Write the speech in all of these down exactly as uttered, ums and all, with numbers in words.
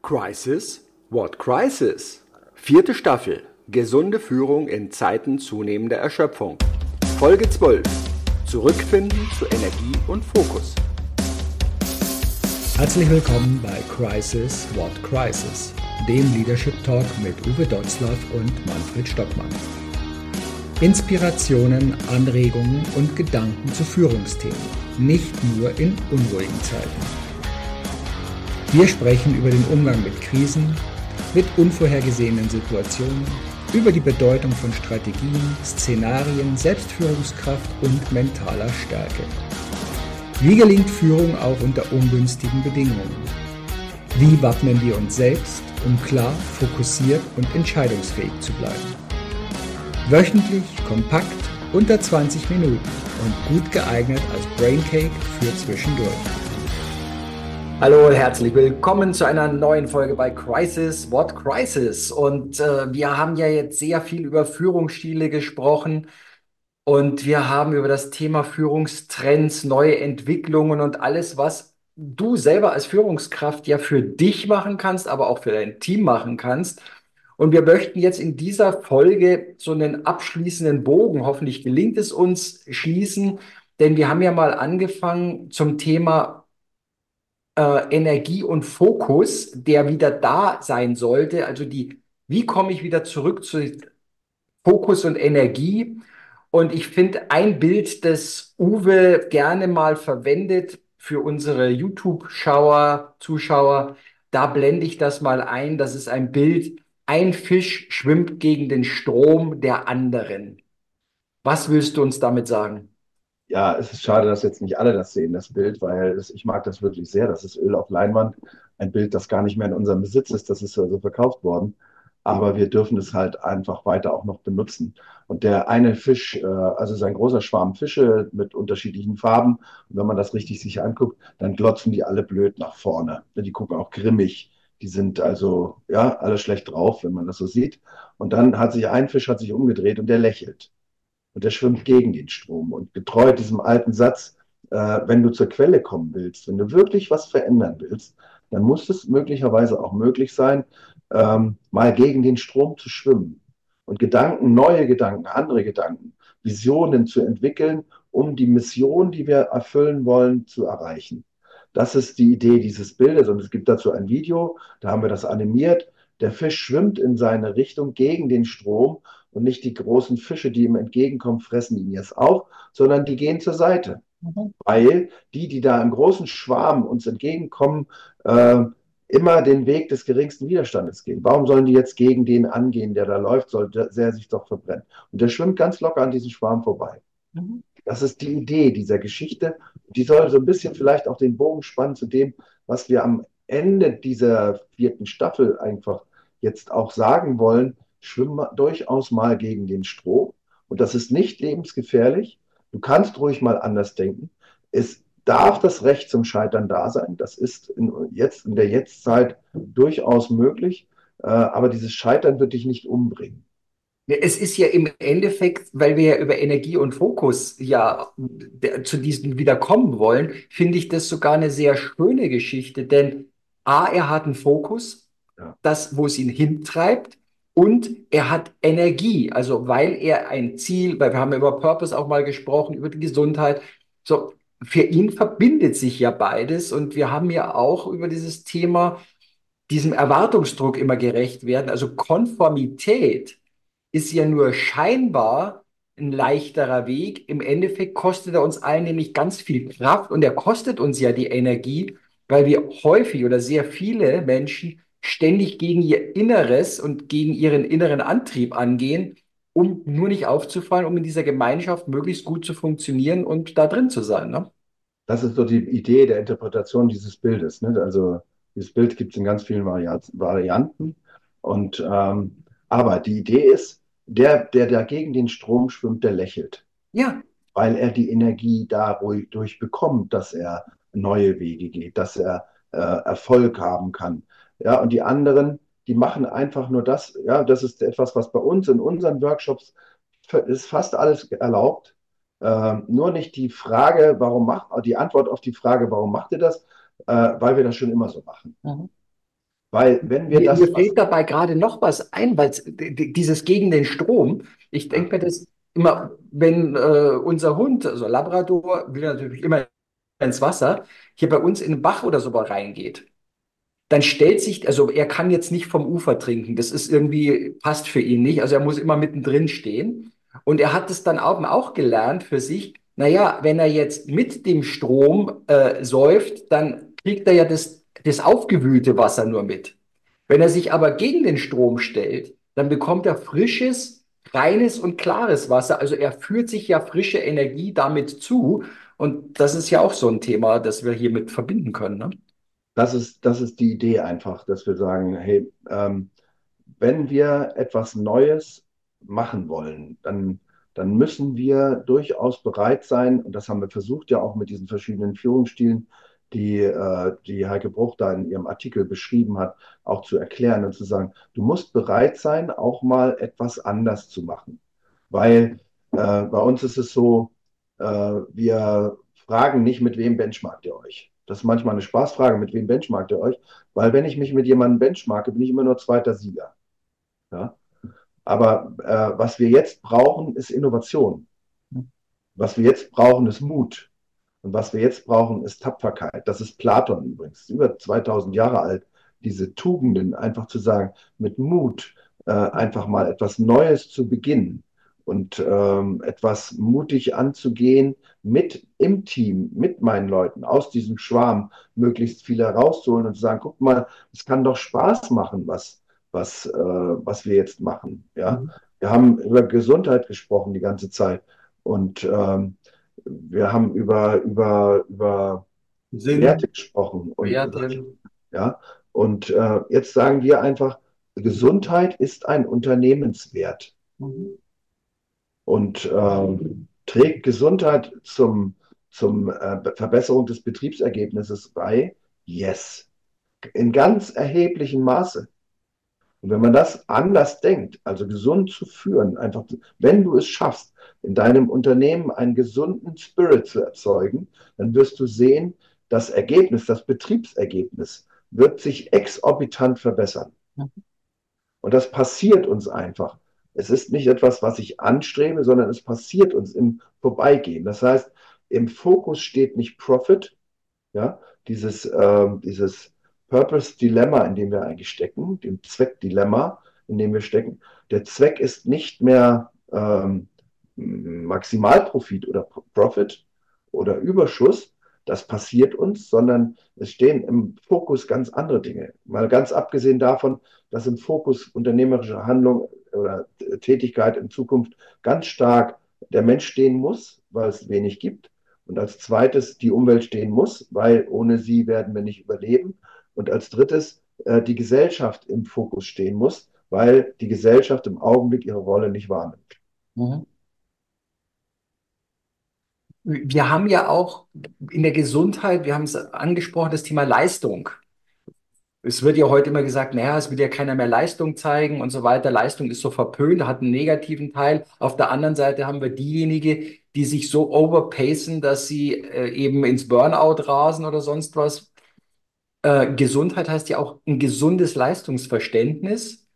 Crisis? What Crisis? Vierte Staffel. Gesunde Führung in Zeiten zunehmender Erschöpfung. Folge zwölf. Zurückfinden zu Energie und Fokus. Herzlich willkommen bei Crisis? What Crisis? Dem Leadership Talk mit Uwe Dotzlaff und Manfred Stockmann. Inspirationen, Anregungen und Gedanken zu Führungsthemen, nicht nur in unruhigen Zeiten. Wir sprechen über den Umgang mit Krisen, mit unvorhergesehenen Situationen, über die Bedeutung von Strategien, Szenarien, Selbstführungskraft und mentaler Stärke. Wie gelingt Führung auch unter ungünstigen Bedingungen? Wie wappnen wir uns selbst, um klar, fokussiert und entscheidungsfähig zu bleiben? Wöchentlich, kompakt, unter zwanzig Minuten und gut geeignet als Braincake für zwischendurch. Hallo und herzlich willkommen zu einer neuen Folge bei Crisis? What Crisis? Und äh, wir haben ja jetzt sehr viel über Führungsstile gesprochen und wir haben über das Thema Führungstrends, neue Entwicklungen und alles, was du selber als Führungskraft ja für dich machen kannst, aber auch für dein Team machen kannst. Und wir möchten jetzt in dieser Folge so einen abschließenden Bogen, hoffentlich gelingt es uns, schließen, denn wir haben ja mal angefangen zum Thema Energie und Fokus, der wieder da sein sollte. Also die, wie komme ich wieder zurück zu Fokus und Energie? Und ich finde ein Bild, das Uwe gerne mal verwendet für unsere YouTube-Schauer, Zuschauer, da blende ich das mal ein. Das ist ein Bild, ein Fisch schwimmt gegen den Strom der anderen. Was willst du uns damit sagen? Ja, es ist schade, dass jetzt nicht alle das sehen, das Bild, weil es, ich mag das wirklich sehr. Das ist Öl auf Leinwand, ein Bild, das gar nicht mehr in unserem Besitz ist. Das ist so also verkauft worden. Aber wir dürfen es halt einfach weiter auch noch benutzen. Und der eine Fisch, äh, also sein großer Schwarm Fische mit unterschiedlichen Farben. Und wenn man das richtig sich anguckt, dann glotzen die alle blöd nach vorne. Die gucken auch grimmig. Die sind also, ja, alle schlecht drauf, wenn man das so sieht. Und dann hat sich ein Fisch hat sich umgedreht und der lächelt. Und der schwimmt gegen den Strom. Und getreu diesem alten Satz, äh, wenn du zur Quelle kommen willst, wenn du wirklich was verändern willst, dann muss es möglicherweise auch möglich sein, ähm, mal gegen den Strom zu schwimmen und Gedanken, neue Gedanken, andere Gedanken, Visionen zu entwickeln, um die Mission, die wir erfüllen wollen, zu erreichen. Das ist die Idee dieses Bildes. Und es gibt dazu ein Video, da haben wir das animiert. Der Fisch schwimmt in seine Richtung gegen den Strom und nicht die großen Fische, die ihm entgegenkommen, fressen ihn jetzt auf, sondern die gehen zur Seite. Mhm. Weil die, die da im großen Schwarm uns entgegenkommen, äh, immer den Weg des geringsten Widerstandes gehen. Warum sollen die jetzt gegen den angehen, der da läuft, soll der, der sich doch verbrennen? Und der schwimmt ganz locker an diesem Schwarm vorbei. Mhm. Das ist die Idee dieser Geschichte. Die soll so ein bisschen vielleicht auch den Bogen spannen zu dem, was wir am Ende dieser vierten Staffel einfach jetzt auch sagen wollen. Schwimm durchaus mal gegen den Strom. Und das ist nicht lebensgefährlich. Du kannst ruhig mal anders denken. Es darf das Recht zum Scheitern da sein. Das ist in, jetzt, in der Jetztzeit durchaus möglich. Aber dieses Scheitern wird dich nicht umbringen. Es ist ja im Endeffekt, weil wir ja über Energie und Fokus ja zu diesem wieder kommen wollen, finde ich das sogar eine sehr schöne Geschichte. Denn A, er hat einen Fokus, ja. Das, wo es ihn hintreibt. Und er hat Energie, also weil er ein Ziel, weil wir haben ja über Purpose auch mal gesprochen, über die Gesundheit. So, für ihn verbindet sich ja beides. Und wir haben ja auch über dieses Thema, diesem Erwartungsdruck immer gerecht werden. Also Konformität ist ja nur scheinbar ein leichterer Weg. Im Endeffekt kostet er uns allen nämlich ganz viel Kraft und er kostet uns ja die Energie, weil wir häufig oder sehr viele Menschen ständig gegen ihr Inneres und gegen ihren inneren Antrieb angehen, um nur nicht aufzufallen, um in dieser Gemeinschaft möglichst gut zu funktionieren und da drin zu sein. Ne? Das ist so die Idee der Interpretation dieses Bildes. Ne? Also dieses Bild gibt es in ganz vielen Vari- Varianten. Und, ähm, aber die Idee ist, der, der dagegen den Strom schwimmt, der lächelt. Ja. Weil er die Energie dadurch bekommt, dass er neue Wege geht, dass er äh, Erfolg haben kann. Ja, und die anderen, die machen einfach nur das. Ja, das ist etwas, was bei uns in unseren Workshops ist fast alles erlaubt. Ähm, nur nicht die Frage, warum macht, die Antwort auf die Frage, warum macht ihr das? Äh, weil wir das schon immer so machen. Mhm. Weil wenn wir mir, das... Mir fällt dabei gerade noch was ein, weil dieses gegen den Strom, ich denke mir das immer, wenn äh, unser Hund, also Labrador, will natürlich immer ins Wasser, hier bei uns in den Bach oder so mal reingeht, dann stellt sich, also er kann jetzt nicht vom Ufer trinken, das ist irgendwie, passt für ihn nicht, also er muss immer mittendrin stehen. Und er hat es dann auch, auch gelernt für sich, naja, wenn er jetzt mit dem Strom äh, säuft, dann kriegt er ja das, das aufgewühlte Wasser nur mit. Wenn er sich aber gegen den Strom stellt, dann bekommt er frisches, reines und klares Wasser. Also er führt sich ja frische Energie damit zu. Und das ist ja auch so ein Thema, das wir hiermit verbinden können. Ne? Das ist, das ist die Idee einfach, dass wir sagen, hey, ähm, wenn wir etwas Neues machen wollen, dann, dann müssen wir durchaus bereit sein, und das haben wir versucht ja auch mit diesen verschiedenen Führungsstilen, die, äh, die Heike Bruch da in ihrem Artikel beschrieben hat, auch zu erklären und zu sagen, du musst bereit sein, auch mal etwas anders zu machen. Weil äh, bei uns ist es so, äh, wir fragen nicht, mit wem benchmarkt ihr euch. Das ist manchmal eine Spaßfrage, mit wem benchmarkt ihr euch? Weil wenn ich mich mit jemandem benchmarke, bin ich immer nur zweiter Sieger. Ja? Aber äh, was wir jetzt brauchen, ist Innovation. Was wir jetzt brauchen, ist Mut. Und was wir jetzt brauchen, ist Tapferkeit. Das ist Platon übrigens, über zweitausend Jahre alt, diese Tugenden, einfach zu sagen, mit Mut äh, einfach mal etwas Neues zu beginnen und ähm, etwas mutig anzugehen, mit im Team, mit meinen Leuten, aus diesem Schwarm möglichst viele rauszuholen und zu sagen, guck mal, es kann doch Spaß machen, was Was, äh, was wir jetzt machen. Ja? Mhm. Wir haben über Gesundheit gesprochen die ganze Zeit und ähm, wir haben über, über, über Werte gesprochen. Und, ja? und äh, jetzt sagen wir einfach, Gesundheit ist ein Unternehmenswert. Mhm. Und ähm, trägt Gesundheit zum, zum äh, Verbesserung des Betriebsergebnisses bei? Yes. In ganz erheblichem Maße. Und wenn man das anders denkt, also gesund zu führen, einfach, wenn du es schaffst, in deinem Unternehmen einen gesunden Spirit zu erzeugen, dann wirst du sehen, das Ergebnis, das Betriebsergebnis wird sich exorbitant verbessern. Mhm. Und das passiert uns einfach. Es ist nicht etwas, was ich anstrebe, sondern es passiert uns im Vorbeigehen. Das heißt, im Fokus steht nicht Profit, ja, dieses, äh, dieses, Purpose-Dilemma, in dem wir eigentlich stecken, dem Zweck-Dilemma, in dem wir stecken. Der Zweck ist nicht mehr ähm, Maximalprofit oder Profit oder Überschuss, das passiert uns, sondern es stehen im Fokus ganz andere Dinge. Mal ganz abgesehen davon, dass im Fokus unternehmerischer Handlung oder Tätigkeit in Zukunft ganz stark der Mensch stehen muss, weil es wenig gibt. Und als zweites die Umwelt stehen muss, weil ohne sie werden wir nicht überleben. Und als drittes äh, die Gesellschaft im Fokus stehen muss, weil die Gesellschaft im Augenblick ihre Rolle nicht wahrnimmt. Mhm. Wir haben ja auch in der Gesundheit, wir haben es angesprochen, das Thema Leistung. Es wird ja heute immer gesagt, naja, es will ja keiner mehr Leistung zeigen und so weiter. Leistung ist so verpönt, hat einen negativen Teil. Auf der anderen Seite haben wir diejenigen, die sich so overpacen, dass sie äh, eben ins Burnout rasen oder sonst was. Äh, Gesundheit heißt ja auch ein gesundes Leistungsverständnis.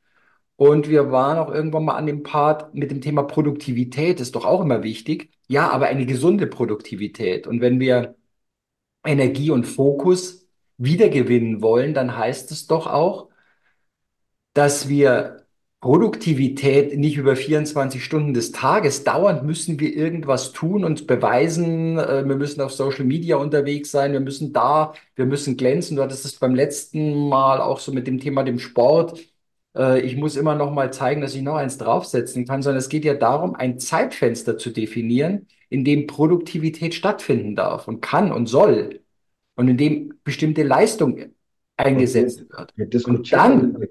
Und wir waren auch irgendwann mal an dem Part mit dem Thema Produktivität, ist doch auch immer wichtig. Ja, aber eine gesunde Produktivität. Und wenn wir Energie und Fokus wiedergewinnen wollen, dann heißt es doch auch, dass wir Produktivität nicht über vierundzwanzig Stunden des Tages, dauernd müssen wir irgendwas tun und beweisen, wir müssen auf Social Media unterwegs sein, wir müssen da, wir müssen glänzen. Du hattest es beim letzten Mal auch so mit dem Thema dem Sport, ich muss immer noch mal zeigen, dass ich noch eins draufsetzen kann, sondern es geht ja darum, ein Zeitfenster zu definieren, in dem Produktivität stattfinden darf und kann und soll und in dem bestimmte Leistung eingesetzt wird. Und dann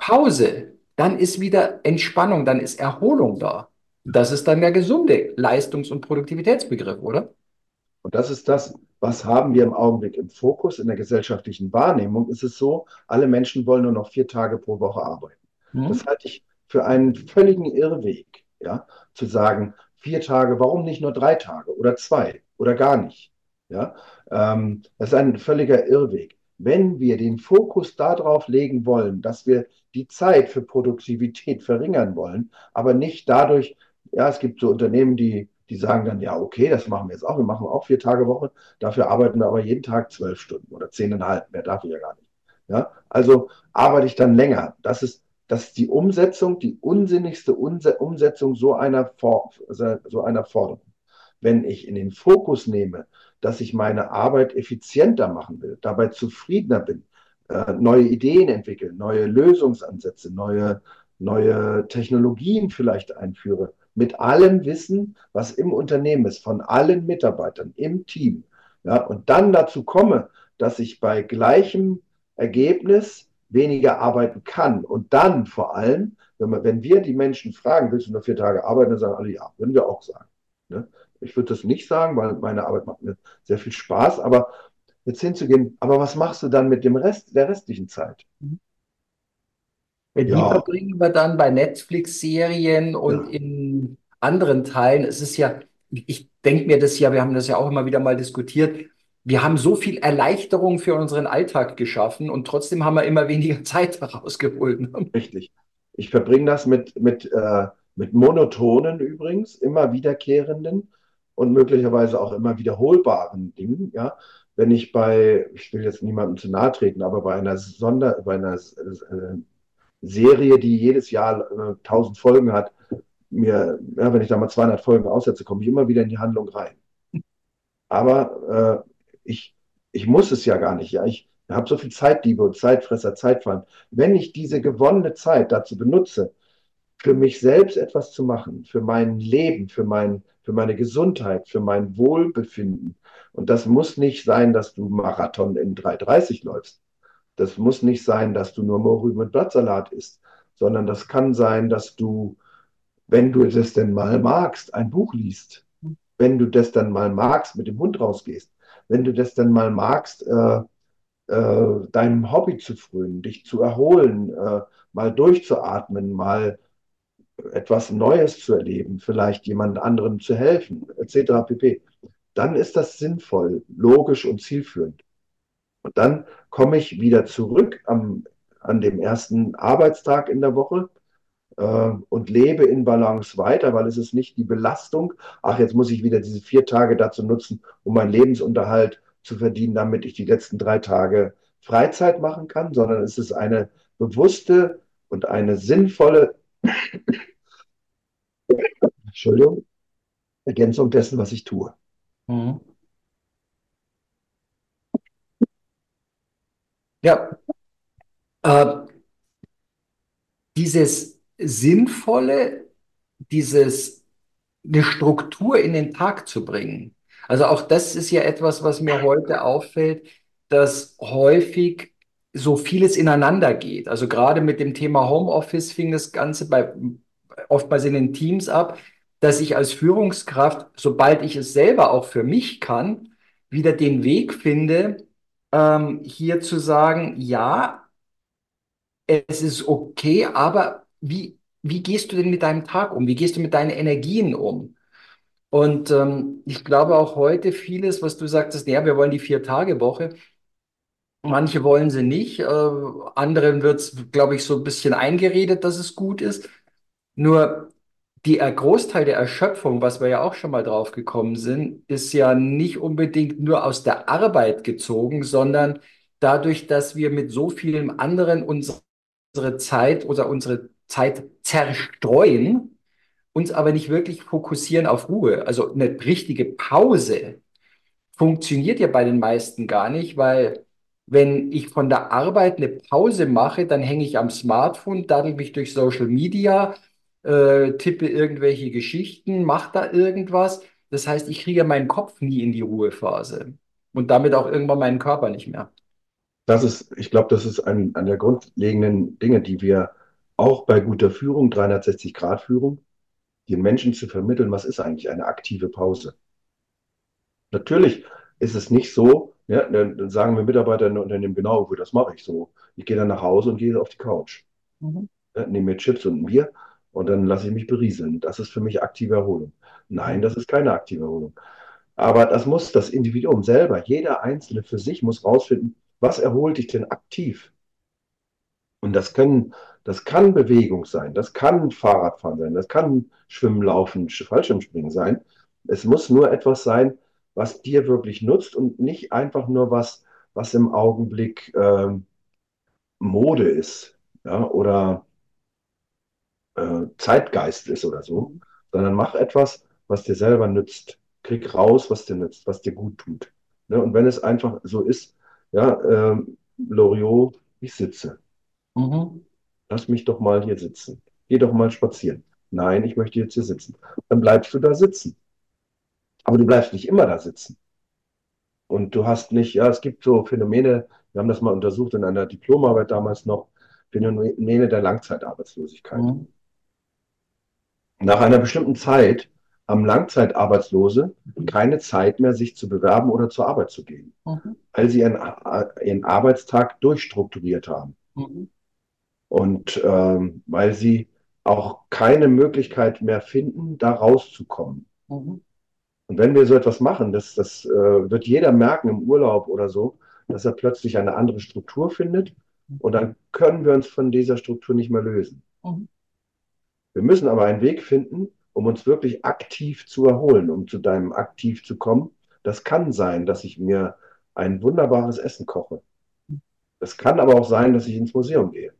Pause. Dann ist wieder Entspannung, dann ist Erholung da. Das ist dann der gesunde Leistungs- und Produktivitätsbegriff, oder? Und das ist das, was haben wir im Augenblick im Fokus, in der gesellschaftlichen Wahrnehmung ist es so, alle Menschen wollen nur noch vier Tage pro Woche arbeiten. Hm. Das halte ich für einen völligen Irrweg, ja, zu sagen, vier Tage, warum nicht nur drei Tage oder zwei oder gar nicht? Ja? Ähm, das ist ein völliger Irrweg. Wenn wir den Fokus darauf legen wollen, dass wir die Zeit für Produktivität verringern wollen, aber nicht dadurch, ja, es gibt so Unternehmen, die, die sagen dann, ja, okay, das machen wir jetzt auch, wir machen auch vier Tage Woche, dafür arbeiten wir aber jeden Tag zwölf Stunden oder zehneinhalb, mehr darf ich ja gar nicht. Ja? Also arbeite ich dann länger. Das ist, das ist die Umsetzung, die unsinnigste Umsetzung so einer, For- so einer Forderung. Wenn ich in den Fokus nehme, dass ich meine Arbeit effizienter machen will, dabei zufriedener bin, äh, neue Ideen entwickle, neue Lösungsansätze, neue, neue Technologien vielleicht einführe, mit allem Wissen, was im Unternehmen ist, von allen Mitarbeitern im Team, ja, und dann dazu komme, dass ich bei gleichem Ergebnis weniger arbeiten kann. Und dann vor allem, wenn, man, wenn wir die Menschen fragen, willst du nur vier Tage arbeiten, dann sagen alle, ja, würden wir auch sagen. Ne? Ich würde das nicht sagen, weil meine Arbeit macht mir sehr viel Spaß, aber jetzt hinzugehen, aber was machst du dann mit dem Rest der restlichen Zeit? Die ja. verbringen wir dann bei Netflix-Serien und ja. in anderen Teilen. Es ist ja, ich denke mir das ja, wir haben das ja auch immer wieder mal diskutiert, wir haben so viel Erleichterung für unseren Alltag geschaffen und trotzdem haben wir immer weniger Zeit herausgeholt. Richtig. Ich verbringe das mit, mit, äh, mit monotonen übrigens, immer wiederkehrenden und möglicherweise auch immer wiederholbaren Dingen, ja. Wenn ich bei, ich will jetzt niemandem zu nahe treten, aber bei einer Sonder, bei einer äh, Serie, die jedes Jahr äh, tausend Folgen hat, mir, ja, wenn ich da mal zweihundert Folgen aussetze, komme ich immer wieder in die Handlung rein. Aber äh, ich, ich muss es ja gar nicht, ja. Ich habe so viel Zeitdiebe und Zeitfresser, Zeitfeind. Wenn ich diese gewonnene Zeit dazu benutze, für mich selbst etwas zu machen, für mein Leben, für mein, für meine Gesundheit, für mein Wohlbefinden. Und das muss nicht sein, dass du Marathon in drei dreißig läufst. Das muss nicht sein, dass du nur Mohrrüben und Blattsalat isst, sondern das kann sein, dass du, wenn du das denn mal magst, ein Buch liest. Wenn du das dann mal magst, mit dem Hund rausgehst. Wenn du das dann mal magst, äh, äh, deinem Hobby zu frönen, dich zu erholen, äh, mal durchzuatmen, mal etwas Neues zu erleben, vielleicht jemand anderem zu helfen, et cetera pp., dann ist das sinnvoll, logisch und zielführend. Und dann komme ich wieder zurück am, an dem ersten Arbeitstag in der Woche äh, und lebe in Balance weiter, weil es ist nicht die Belastung, ach, jetzt muss ich wieder diese vier Tage dazu nutzen, um meinen Lebensunterhalt zu verdienen, damit ich die letzten drei Tage Freizeit machen kann, sondern es ist eine bewusste und eine sinnvolle Entschuldigung, Ergänzung dessen, was ich tue. Mhm. Ja, äh, dieses Sinnvolle, dieses eine Struktur in den Tag zu bringen. Also auch das ist ja etwas, was mir heute auffällt, dass häufig so vieles ineinander geht. Also gerade mit dem Thema Homeoffice fing das Ganze bei, oftmals in den Teams ab, dass ich als Führungskraft, sobald ich es selber auch für mich kann, wieder den Weg finde, ähm, hier zu sagen, ja, es ist okay, aber wie, wie gehst du denn mit deinem Tag um? Wie gehst du mit deinen Energien um? Und ähm, ich glaube auch heute vieles, was du sagtest, ja, wir wollen die Vier-Tage-Woche, manche wollen sie nicht, äh, anderen wird es, glaube ich, so ein bisschen eingeredet, dass es gut ist. Nur die äh, Großteil der Erschöpfung, was wir ja auch schon mal drauf gekommen sind, ist ja nicht unbedingt nur aus der Arbeit gezogen, sondern dadurch, dass wir mit so vielem anderen unsere Zeit oder unsere Zeit zerstreuen, uns aber nicht wirklich fokussieren auf Ruhe. Also eine richtige Pause funktioniert ja bei den meisten gar nicht, weil wenn ich von der Arbeit eine Pause mache, dann hänge ich am Smartphone, daddel mich durch Social Media, äh, tippe irgendwelche Geschichten, mache da irgendwas. Das heißt, ich kriege meinen Kopf nie in die Ruhephase und damit auch irgendwann meinen Körper nicht mehr. Das ist, ich glaube, das ist ein, einer der grundlegenden Dinge, die wir auch bei guter Führung, dreihundertsechzig Grad Führung, den Menschen zu vermitteln, was ist eigentlich eine aktive Pause? Natürlich ist es nicht so, ja, dann sagen wir Mitarbeiter in Unternehmen, genau, das mache ich so. Ich gehe dann nach Hause und gehe auf die Couch. Mhm. Ja, nehme mir Chips und ein Bier und dann lasse ich mich berieseln. Das ist für mich aktive Erholung. Nein, das ist keine aktive Erholung. Aber das muss das Individuum selber, jeder Einzelne für sich muss rausfinden, Was erholt dich denn aktiv? Und das können, das kann Bewegung sein, das kann Fahrradfahren sein, das kann Schwimmen, Laufen, Fallschirmspringen sein. Es muss nur etwas sein, was dir wirklich nutzt und nicht einfach nur was, was im Augenblick äh, Mode ist, ja, oder äh, Zeitgeist ist oder so, sondern mach etwas, was dir selber nützt. Krieg raus, was dir nützt, was dir gut tut. Ne? Und wenn es einfach so ist, ja, äh, Loriot, ich sitze. Mhm. Lass mich doch mal hier sitzen. Geh doch mal spazieren. Nein, ich möchte jetzt hier sitzen. Dann bleibst du da sitzen. Aber du bleibst nicht immer da sitzen. Und du hast nicht, ja, es gibt so Phänomene, wir haben das mal untersucht in einer Diplomarbeit damals noch, Phänomene der Langzeitarbeitslosigkeit. Mhm. Nach einer bestimmten Zeit haben Langzeitarbeitslose keine Zeit mehr, sich zu bewerben oder zur Arbeit zu gehen, mhm. weil sie ihren, ihren Arbeitstag durchstrukturiert haben. Mhm. Und ähm, weil sie auch keine Möglichkeit mehr finden, da rauszukommen. Mhm. Und wenn wir so etwas machen, das, das äh, wird jeder merken im Urlaub oder so, dass er plötzlich eine andere Struktur findet, mhm. und dann können wir uns von dieser Struktur nicht mehr lösen. Mhm. Wir müssen aber einen Weg finden, um uns wirklich aktiv zu erholen, um zu deinem Aktiv zu kommen. Das kann sein, dass ich mir ein wunderbares Essen koche. Es kann aber auch sein, dass ich ins Museum gehe.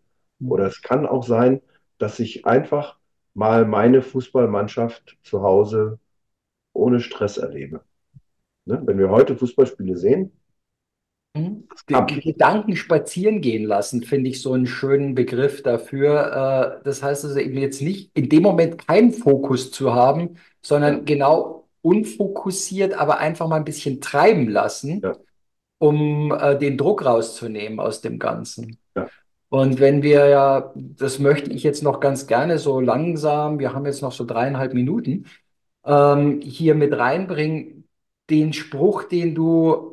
Oder es kann auch sein, dass ich einfach mal meine Fußballmannschaft zu Hause ohne Stress erlebe. Ne? Wenn wir heute Fußballspiele sehen. Mhm. Die Gedanken spazieren gehen lassen, finde ich so einen schönen Begriff dafür. Das heißt also eben jetzt nicht, in dem Moment keinen Fokus zu haben, sondern genau unfokussiert, aber einfach mal ein bisschen treiben lassen. Ja. um äh, den Druck rauszunehmen aus dem Ganzen. Ja. Und wenn wir ja, das möchte ich jetzt noch ganz gerne so langsam, wir haben jetzt noch so dreieinhalb Minuten, ähm, hier mit reinbringen, den Spruch, den du,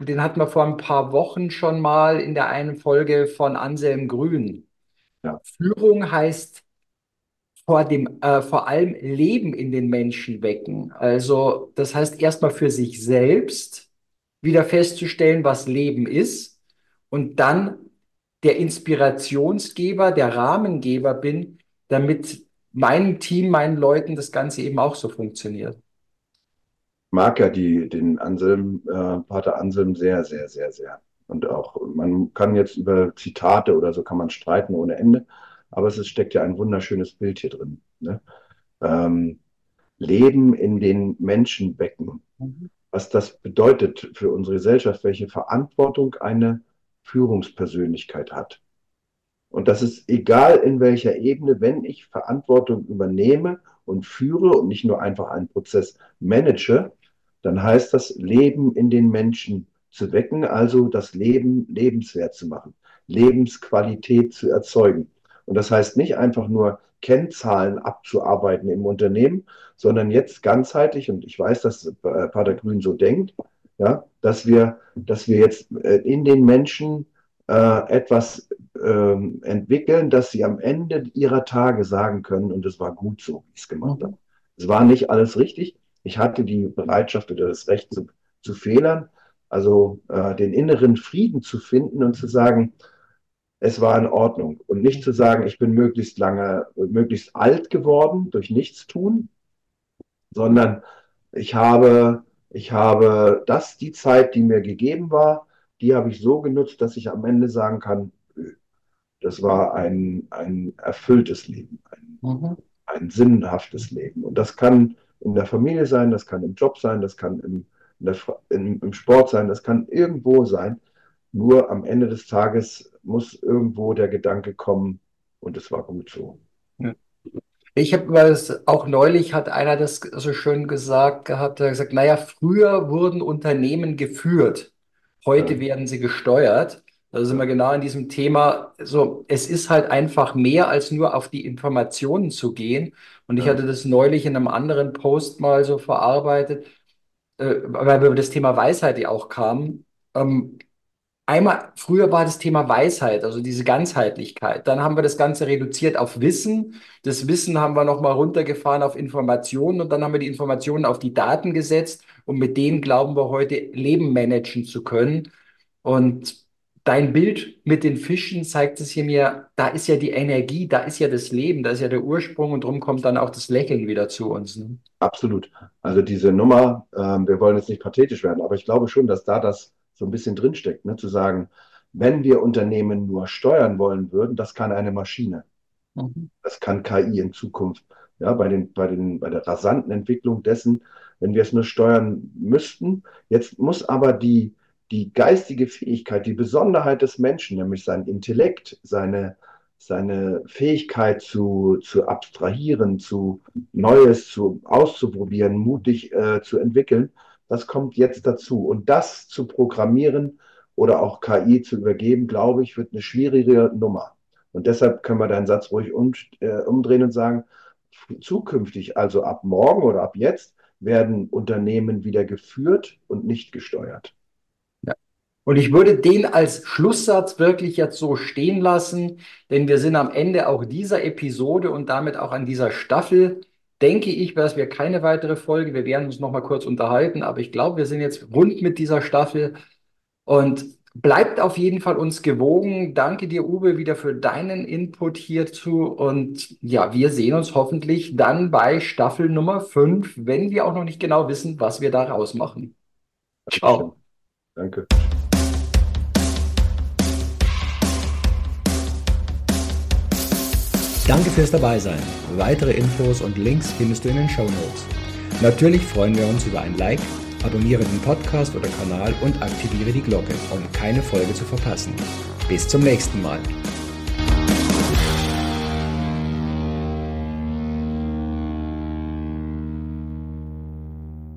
den hatten wir vor ein paar Wochen schon mal in der einen Folge von Anselm Grün. Ja. Führung heißt vor dem, äh, vor allem Leben in den Menschen wecken. Also das heißt erstmal für sich selbst wieder festzustellen, was Leben ist, und dann der Inspirationsgeber, der Rahmengeber bin, damit meinem Team, meinen Leuten das Ganze eben auch so funktioniert. Ich mag ja die, den Anselm, äh, Pater Anselm sehr, sehr, sehr, sehr. Und auch, man kann jetzt über Zitate oder so kann man streiten ohne Ende, aber es ist, steckt ja ein wunderschönes Bild hier drin. Ne? Ähm, Leben in den Menschenbecken. Mhm. Was das bedeutet für unsere Gesellschaft, welche Verantwortung eine Führungspersönlichkeit hat. Und das ist egal in welcher Ebene, wenn ich Verantwortung übernehme und führe und nicht nur einfach einen Prozess manage, dann heißt das, Leben in den Menschen zu wecken, also das Leben lebenswert zu machen, Lebensqualität zu erzeugen. Und das heißt nicht einfach nur Kennzahlen abzuarbeiten im Unternehmen, sondern jetzt ganzheitlich, und ich weiß, dass Pater Grün so denkt, ja, dass wir, dass wir jetzt in den Menschen äh, etwas ähm, entwickeln, dass sie am Ende ihrer Tage sagen können, und es war gut so, wie ich es gemacht habe. Es war nicht alles richtig. Ich hatte die Bereitschaft oder das Recht zu, zu Fehlern, also äh, den inneren Frieden zu finden und zu sagen, es war in Ordnung, und nicht zu sagen, ich bin möglichst lange, möglichst alt geworden durch Nichtstun, sondern ich habe, ich habe das, die Zeit, die mir gegeben war, die habe ich so genutzt, dass ich am Ende sagen kann, das war ein, ein erfülltes Leben, ein, mhm. ein sinnhaftes Leben. Und das kann in der Familie sein, das kann im Job sein, das kann im, in der, in, im Sport sein, das kann irgendwo sein. Nur am Ende des Tages muss irgendwo der Gedanke kommen, und es war gut so. Ich habe auch neulich, hat einer das so schön gesagt gehabt, er hat gesagt, naja, früher wurden Unternehmen geführt, heute ja. werden sie gesteuert. Da sind wir genau in diesem Thema. So, es ist halt einfach mehr als nur auf die Informationen zu gehen. Und ich ja. hatte das neulich in einem anderen Post mal so verarbeitet, weil wir über das Thema Weisheit ja auch kamen. Einmal, früher war das Thema Weisheit, also diese Ganzheitlichkeit. Dann haben wir das Ganze reduziert auf Wissen. Das Wissen haben wir nochmal runtergefahren auf Informationen, und dann haben wir die Informationen auf die Daten gesetzt, und mit denen glauben wir heute, Leben managen zu können. Und dein Bild mit den Fischen zeigt es hier mir, da ist ja die Energie, da ist ja das Leben, da ist ja der Ursprung und drum kommt dann auch das Lächeln wieder zu uns. Ne? Absolut. Also diese Nummer, ähm, wir wollen jetzt nicht pathetisch werden, aber ich glaube schon, dass da das so ein bisschen drinsteckt, ne? Zu sagen, wenn wir Unternehmen nur steuern wollen würden, das kann eine Maschine. Mhm. Das kann K I in Zukunft. Ja, bei, den, bei, den, bei der rasanten Entwicklung dessen, wenn wir es nur steuern müssten. Jetzt muss aber die Die geistige Fähigkeit, die Besonderheit des Menschen, nämlich sein Intellekt, seine, seine Fähigkeit zu, zu abstrahieren, zu Neues, zu auszuprobieren, mutig äh, zu entwickeln, das kommt jetzt dazu. Und das zu programmieren oder auch K I zu übergeben, glaube ich, wird eine schwierigere Nummer. Und deshalb können wir deinen Satz ruhig um, äh, umdrehen und sagen, zukünftig, also ab morgen oder ab jetzt, werden Unternehmen wieder geführt und nicht gesteuert. Und ich würde den als Schlusssatz wirklich jetzt so stehen lassen, denn wir sind am Ende auch dieser Episode und damit auch an dieser Staffel. Denke ich, wäre es keine weitere Folge. Wir werden uns noch mal kurz unterhalten, aber ich glaube, wir sind jetzt rund mit dieser Staffel. Und bleibt auf jeden Fall uns gewogen. Danke dir, Uwe, wieder für deinen Input hierzu. Und ja, wir sehen uns hoffentlich dann bei Staffel Nummer fünf, wenn wir auch noch nicht genau wissen, was wir daraus machen. Ciao. Danke. Danke fürs Dabeisein. Weitere Infos und Links findest du in den Shownotes. Natürlich freuen wir uns über ein Like, abonniere den Podcast oder Kanal und aktiviere die Glocke, um keine Folge zu verpassen. Bis zum nächsten Mal.